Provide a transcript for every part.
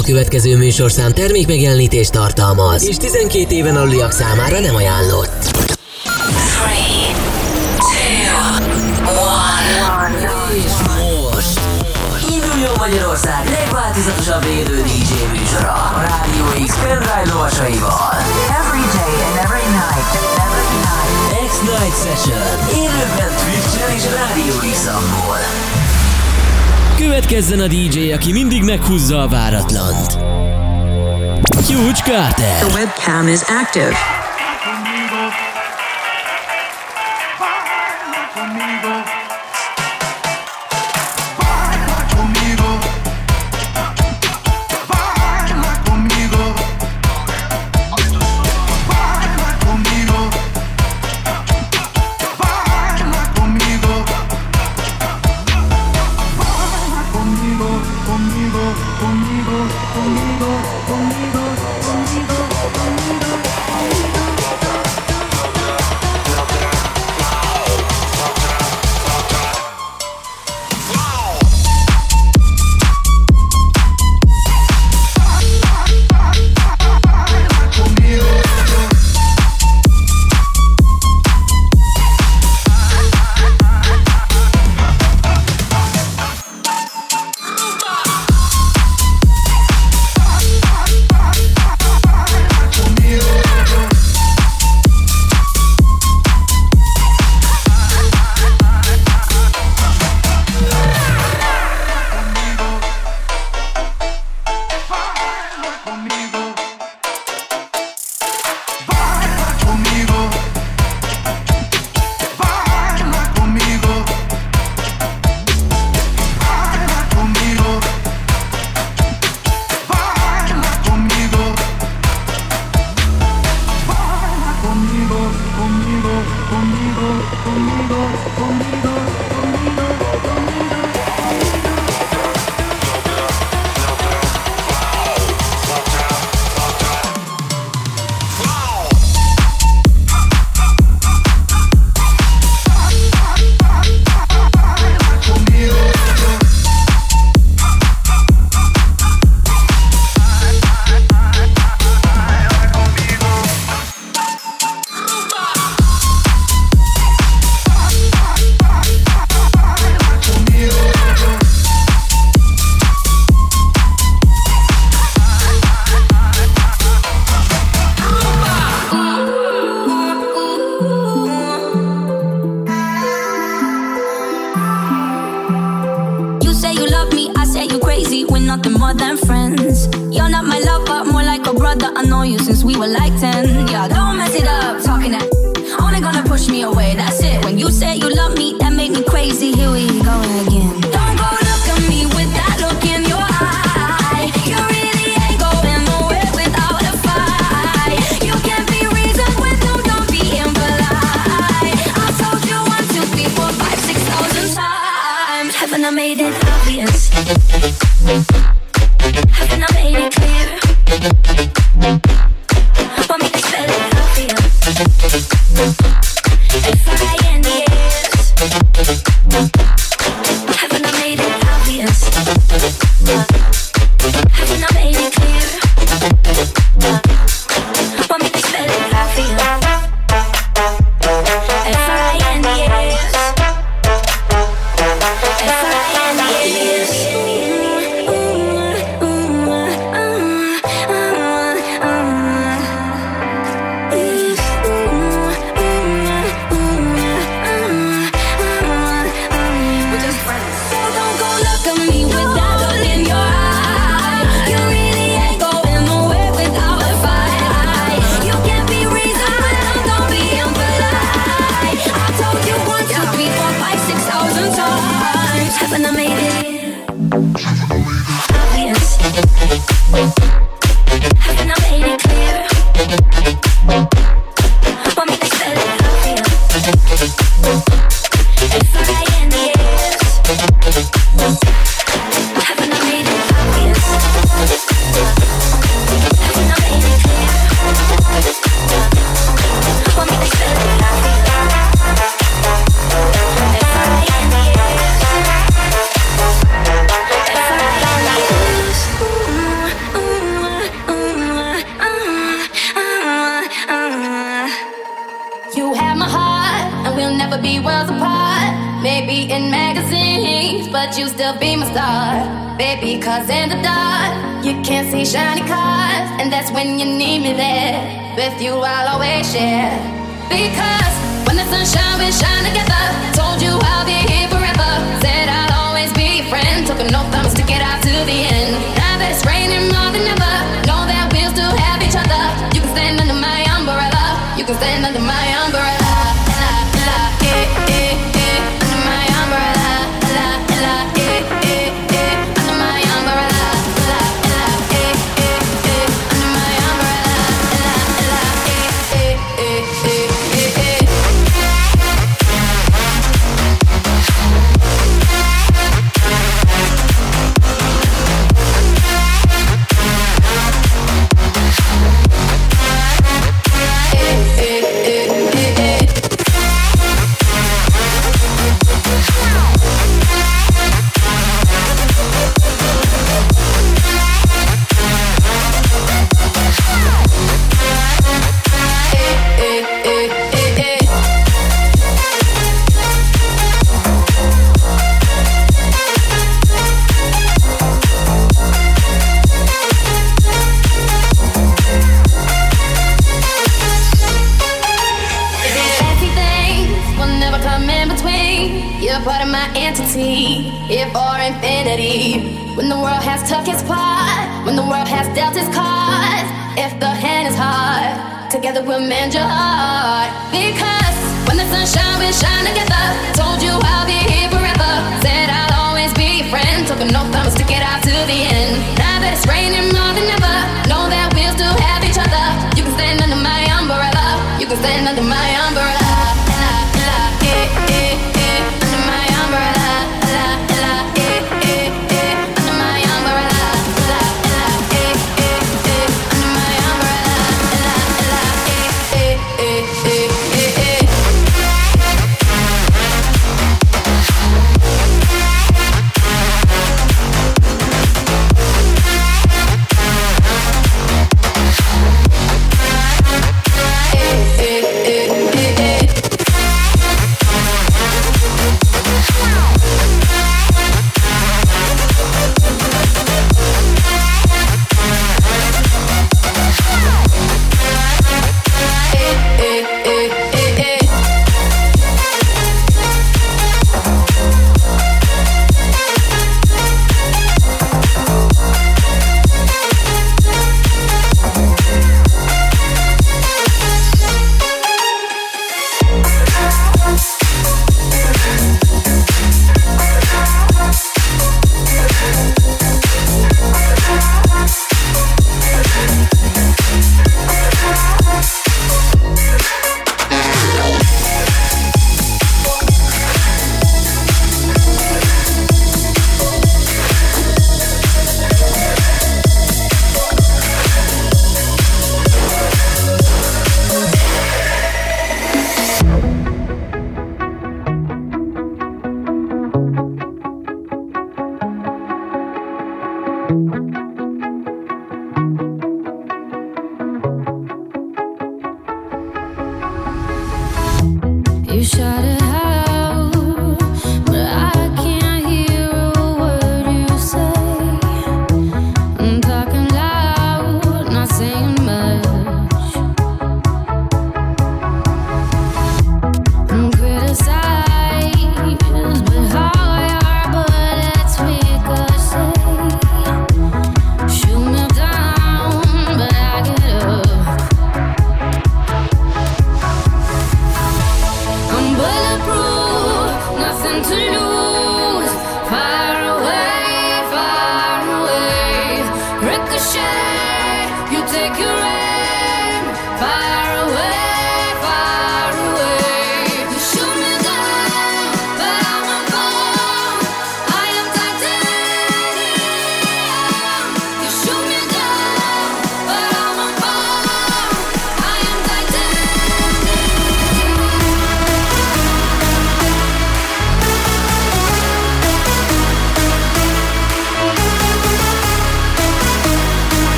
A következő műsorszám termékmegjelenítést tartalmaz, és 12 éven aluliak számára nem ajánlott. 3, 2, 1. És most induljon Magyarország legváltozatosabb élő DJ műsora a Rádió X pendrive lovasaival. Every day and every night, every night. X Night Session. Élőben Twitch-en és Rádió X-amból. Következzen a DJ, aki mindig meghúzza a váratlant. Huge Carter. The webcam is active. you still be my star, baby, cause in the dark you can't see shiny cars, and that's when you need me there. With you I'll always share, because when the sunshine we shine together, told you I'll be here forever, said I'll always be your friend, took an oath I'ma stick it out to the end. Now that it's raining more than ever, know that we'll still have each other. You can stand under my umbrella, you can stand under my umbrella.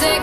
But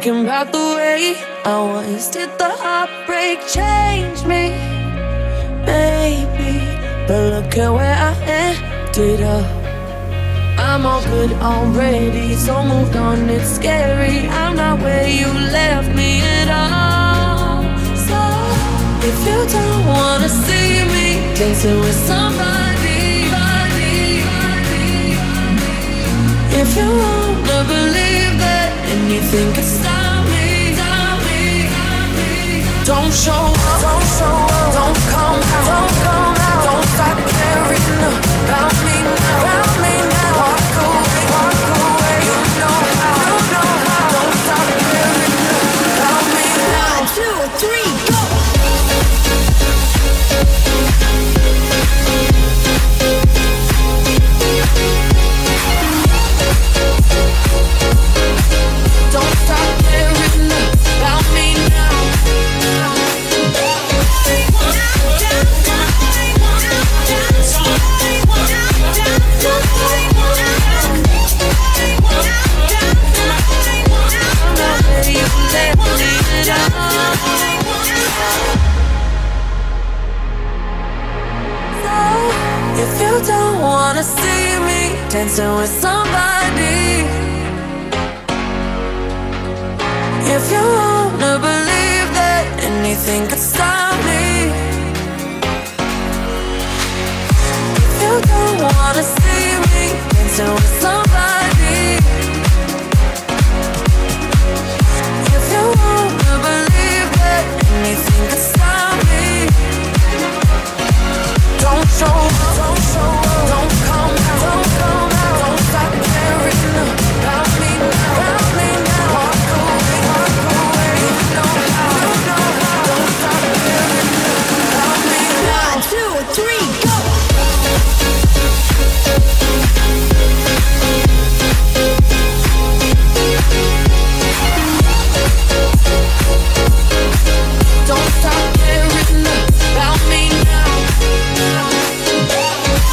thinking about the way I was. Did the heartbreak change me? Maybe, but look at where I ended up. I'm all good already, so moved on, it's scary. I'm not where you left me at all. So, if you don't wanna see me dancing with somebody, if you wanna believe that and you think it's stop me, don't show up, don't come out, don't stop caring about me now, walk away, you know how, don't stop caring about me now. 1, 2, 3, go! Don't stop caring about me now. If you don't wanna see me dancing with somebody, if you wanna believe that anything could stop me, if you don't wanna see me dancing with somebody, if you wanna believe that anything could stop me, don't show up, don't come out, don't stop caring about me now, walk away, you know how, don't stop caring about me now. 1, 2, 3, go! Don't stop caring about me now. Right now.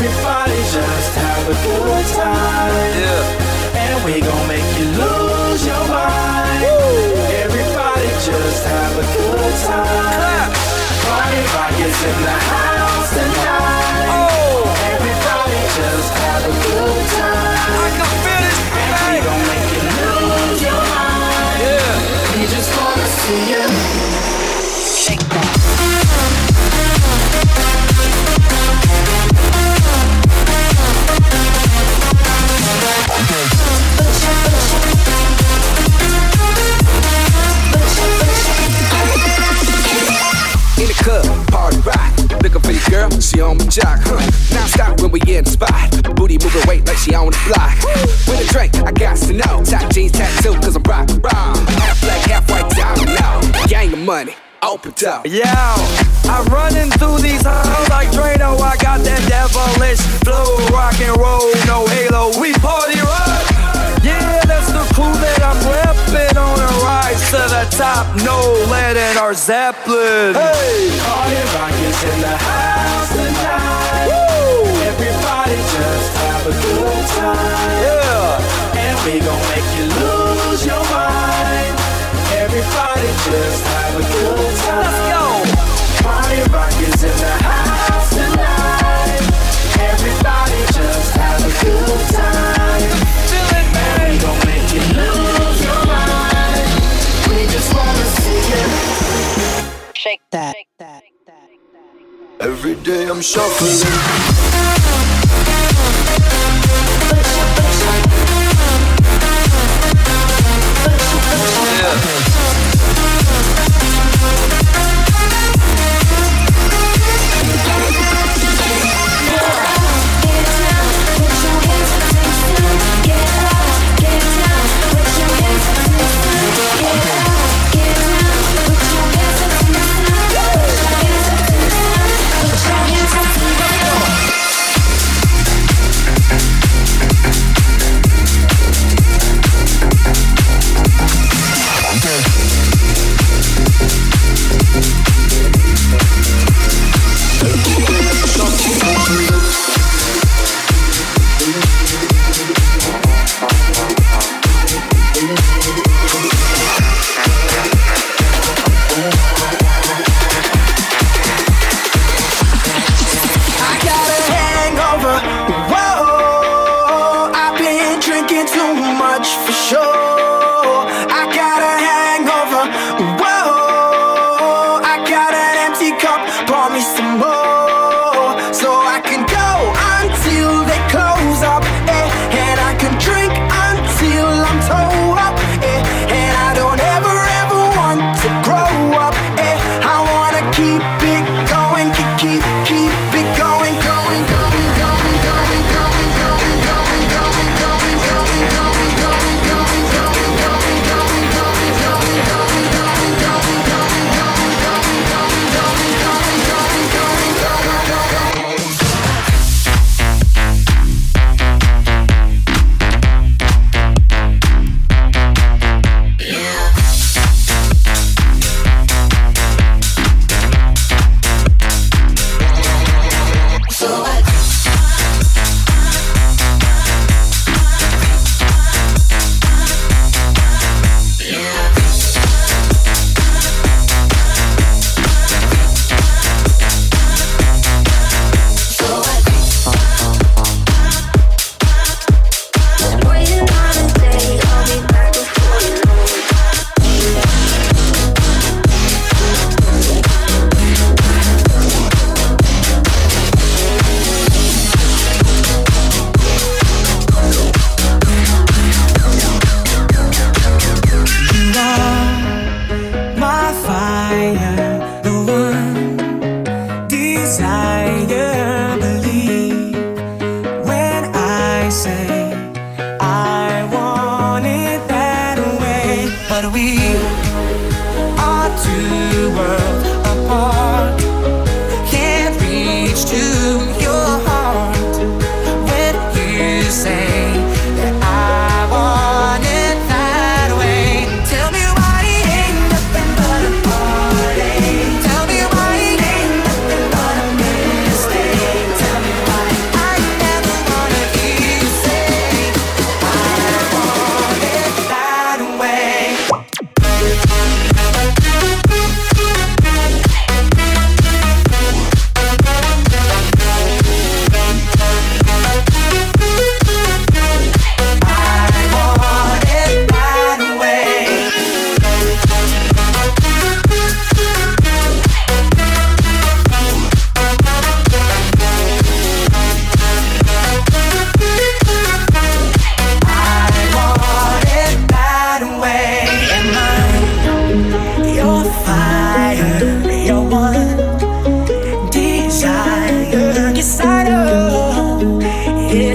Everybody just have a good time. Yeah. And we gon' make you lose your mind. Woo. Everybody just have a good time. Party rockets in the house tonight. Oh. Everybody just have a good time. I can feel it. And we gon' make you lose your mind. Yeah. We just wanna see you shake that. In the club, party rock. Looking for your girl, she on my jock. Now stop when we in the spot. Booty moving weight like she on the block. With a drink, I got to know. Top jeans tattoo, cause I'm rock, rock. Half black, half white, diamond out. Gang of money. Open up. Yeah, I'm running through these halls like Drano. I got that devilish flow, rock and roll, no halo. We party rock. Yeah, that's the crew that I'm repping on a rise to the top. No lead in our Zeppelin. Hey, party rockers in the house tonight. Woo! Everybody just have a good time. Yeah, and we gon' make you lose your mind. Everybody just have a good time. Let's go. Party rockers in the house tonight. Everybody just have a good time. Feeling bad. We gon' make you lose your mind. We just wanna see you shake that. Every day I'm shuffling. Yeah.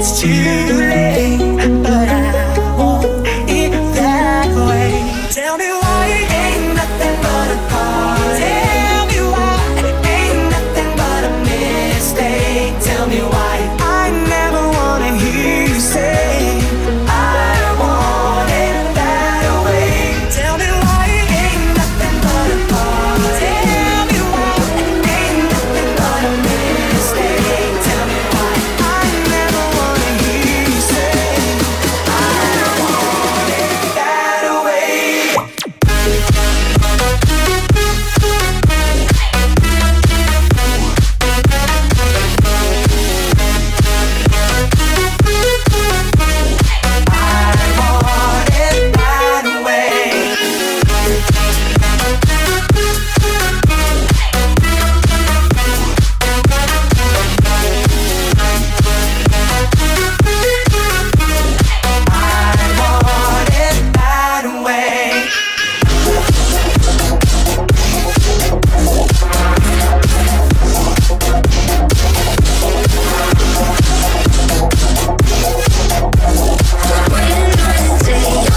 it's too late, but I want it that way. Tell me why it ain't nothing but a party. Tell me why it ain't nothing but a mistake. Tell me why I never wanna hear you say I want it that way. Tell me why it ain't nothing but a party. Tell me why it ain't nothing but a mistake. Tell me why I never wanna hear you say I want it that way. I want it that way. I want it that way.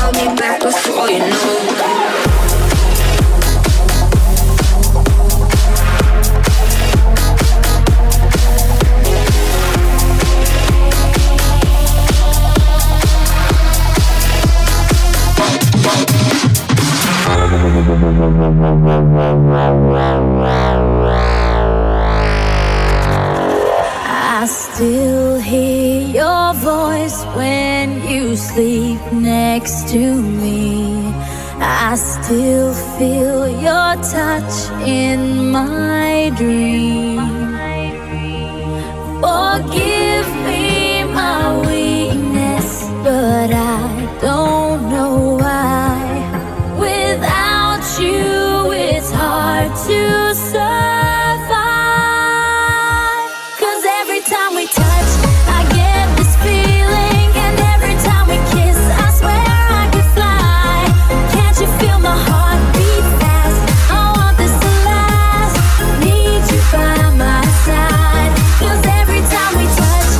I'll be back before you know. I still hear your voice when you sleep next to me. I still feel your touch in my dream. Forgive me my weakness, but I don't know why. Without you, it's hard to survive. 'Cause every time we touch, I get this feeling, and every time we kiss, I swear I could fly. Can't you feel my heart beat fast? I want this to last. Need you by my side. 'Cause every time we touch.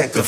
check the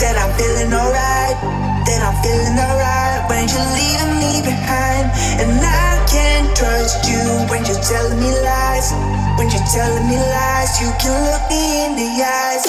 that I'm feeling alright, that I'm feeling alright when you're leaving me behind. And I can't trust you when you're telling me lies, when you're telling me lies. You can look me in the eyes.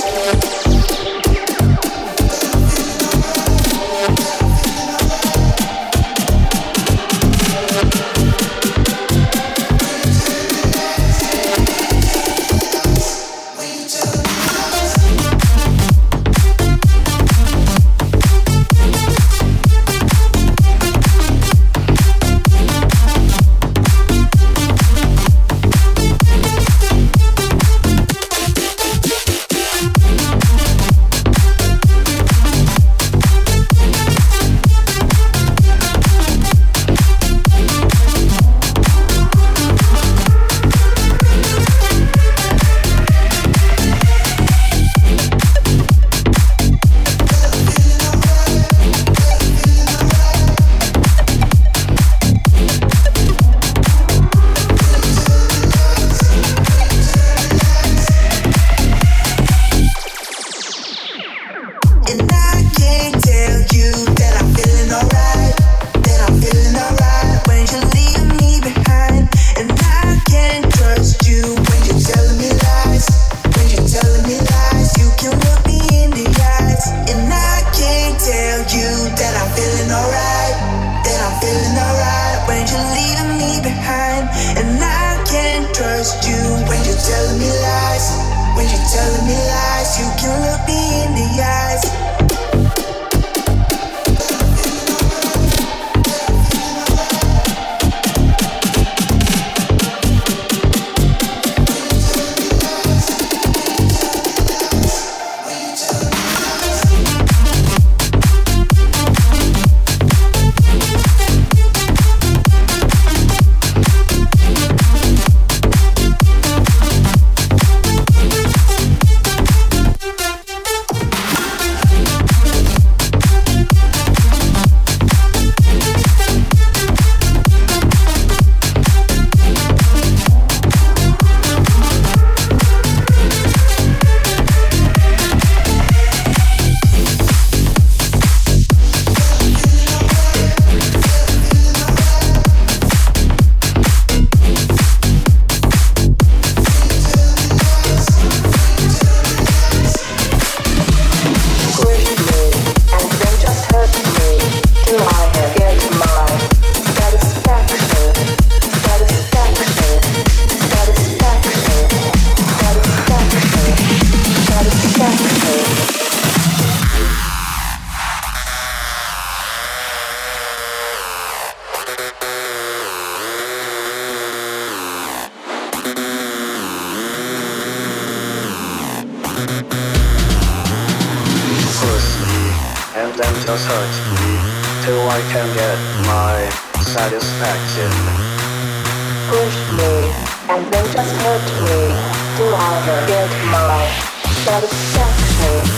Satisfaction.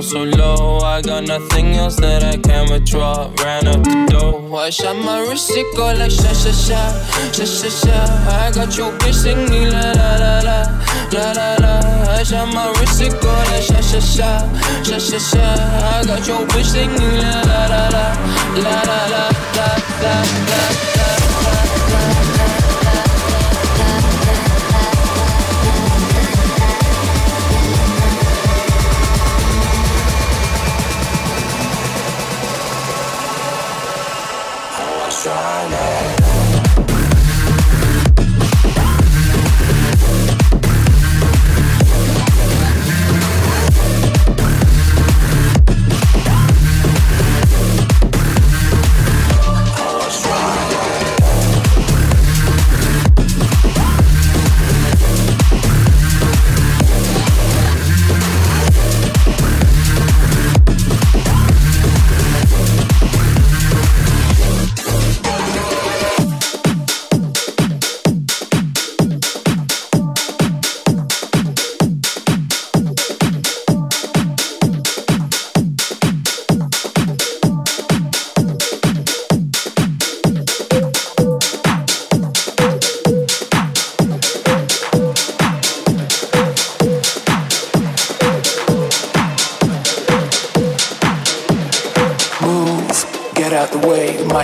So low, I got nothing else that I can withdraw. Ran up the dough, I shot my wrist, it go like sha sha sha, sha sha sha. I got your bitch singing la la la la, la la la. I shot my wrist, it go like sha sha sha, sha sha sha. I got your bitch singing la la la la, la la la la la la.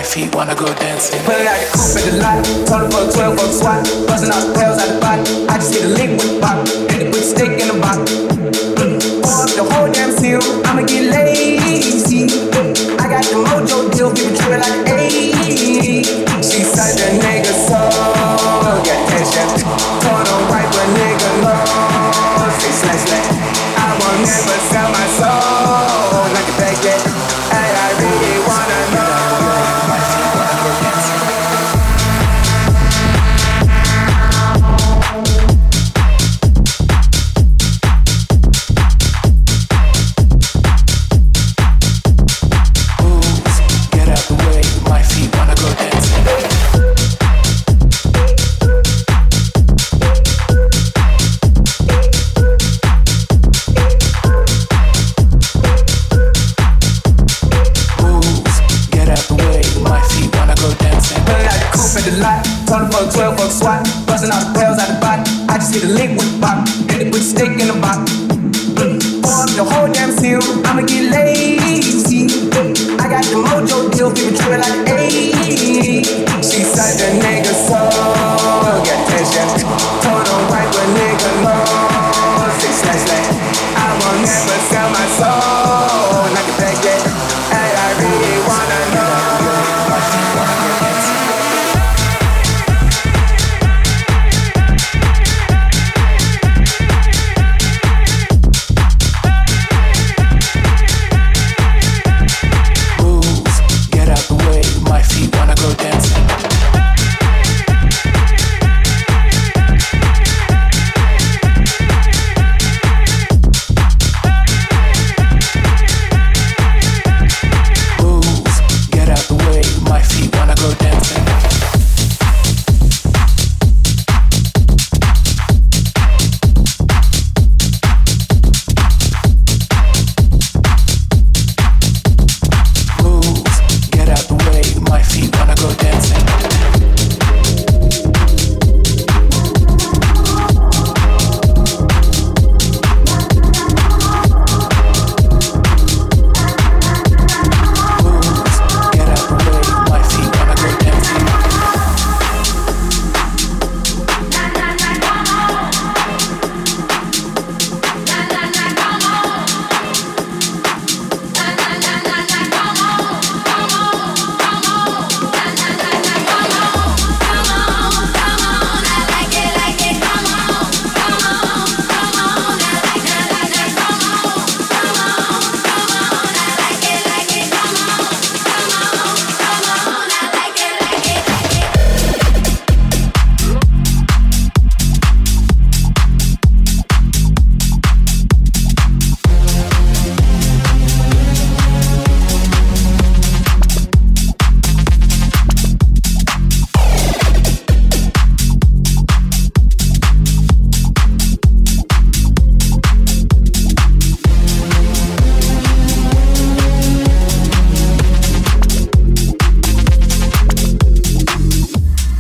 Feet wanna go dancing. Put it out your coupe at the lot. Told her for a 12 on the swap. Bustin' all the bells out the body. I just get a link with the bop. Then they put the stick in the box. Pour up the whole damn seal. I'ma get lazy. I got the mojo deal. Give it trippin' like an 80. She such a nigga soul. Got that shit. Told her right where nigga low. Say slash slash. I won't never sell my soul. Knock it back yet. And I really wanna know. Feet wanna go dancing.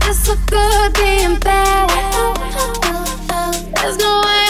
It's so good being bad. There's no way